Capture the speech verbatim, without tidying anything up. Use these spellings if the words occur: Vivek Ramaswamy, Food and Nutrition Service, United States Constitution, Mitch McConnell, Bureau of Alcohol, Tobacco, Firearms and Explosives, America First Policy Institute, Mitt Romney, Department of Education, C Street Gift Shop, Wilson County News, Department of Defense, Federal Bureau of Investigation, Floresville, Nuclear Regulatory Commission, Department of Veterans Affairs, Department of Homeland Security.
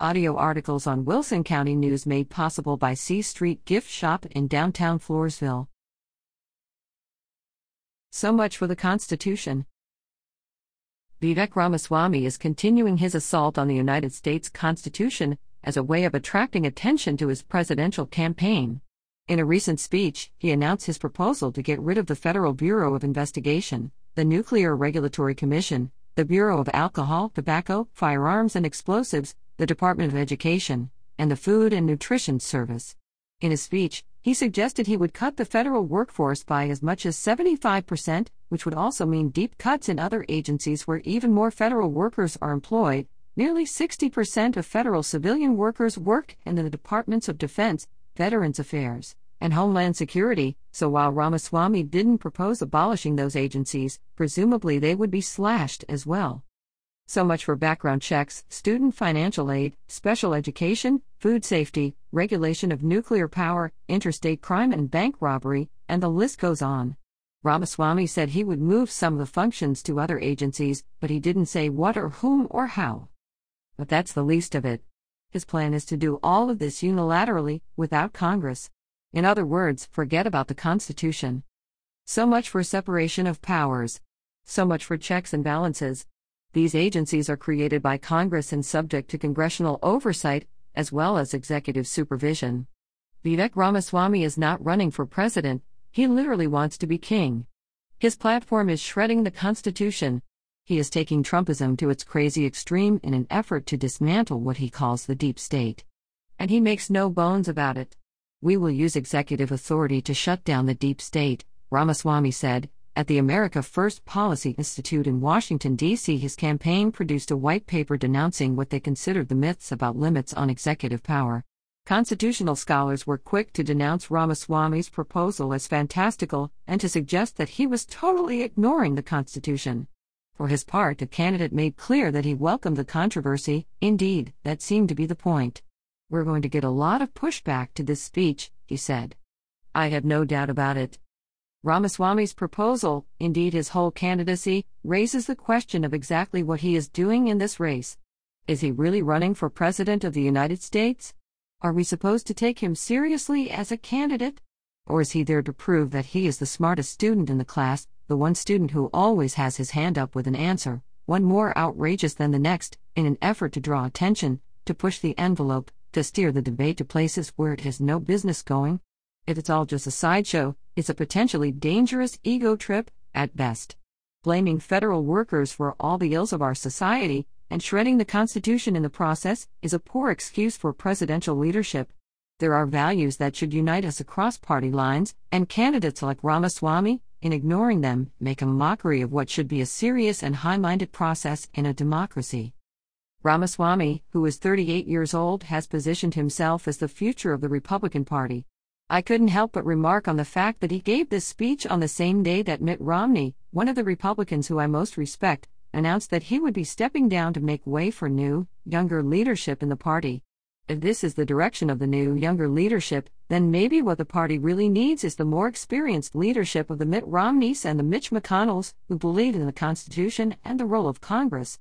Audio articles on Wilson County News made possible by C Street Gift Shop in downtown Floresville. So much for the Constitution. Vivek Ramaswamy is continuing his assault on the United States Constitution as a way of attracting attention to his presidential campaign. In a recent speech, he announced his proposal to get rid of the Federal Bureau of Investigation, the Nuclear Regulatory Commission, the Bureau of Alcohol, Tobacco, Firearms and Explosives, the Department of Education, and the Food and Nutrition Service. In his speech, he suggested he would cut the federal workforce by as much as seventy-five percent, which would also mean deep cuts in other agencies where even more federal workers are employed. Nearly sixty percent of federal civilian workers worked in the Departments of Defense, Veterans Affairs, and Homeland Security, so while Ramaswamy didn't propose abolishing those agencies, presumably they would be slashed as well. So much for background checks, student financial aid, special education, food safety, regulation of nuclear power, interstate crime and bank robbery, and the list goes on. Ramaswamy said he would move some of the functions to other agencies, but he didn't say what or whom or how. But that's the least of it. His plan is to do all of this unilaterally, without Congress. In other words, forget about the Constitution. So much for separation of powers. So much for checks and balances. These agencies are created by Congress and subject to congressional oversight, as well as executive supervision. Vivek Ramaswamy is not running for president, he literally wants to be king. His platform is shredding the Constitution. He is taking Trumpism to its crazy extreme in an effort to dismantle what he calls the deep state. And he makes no bones about it. "We will use executive authority to shut down the deep state," Ramaswamy said. At the America First Policy Institute in Washington, D C, his campaign produced a white paper denouncing what they considered the myths about limits on executive power. Constitutional scholars were quick to denounce Ramaswamy's proposal as fantastical and to suggest that he was totally ignoring the Constitution. For his part, the candidate made clear that he welcomed the controversy. Indeed, that seemed to be the point. "We're going to get a lot of pushback to this speech," he said. "I have no doubt about it." Ramaswamy's proposal, indeed his whole candidacy, raises the question of exactly what he is doing in this race. Is he really running for president of the United States? Are we supposed to take him seriously as a candidate? Or is he there to prove that he is the smartest student in the class, the one student who always has his hand up with an answer, one more outrageous than the next, in an effort to draw attention, to push the envelope, to steer the debate to places where it has no business going? If it's all just a sideshow, it's a potentially dangerous ego trip, at best. Blaming federal workers for all the ills of our society, and shredding the Constitution in the process, is a poor excuse for presidential leadership. There are values that should unite us across party lines, and candidates like Ramaswamy, in ignoring them, make a mockery of what should be a serious and high-minded process in a democracy. Ramaswamy, who is thirty-eight years old, has positioned himself as the future of the Republican Party. I couldn't help but remark on the fact that he gave this speech on the same day that Mitt Romney, one of the Republicans who I most respect, announced that he would be stepping down to make way for new, younger leadership in the party. If this is the direction of the new, younger leadership, then maybe what the party really needs is the more experienced leadership of the Mitt Romneys and the Mitch McConnells, who believe in the Constitution and the role of Congress.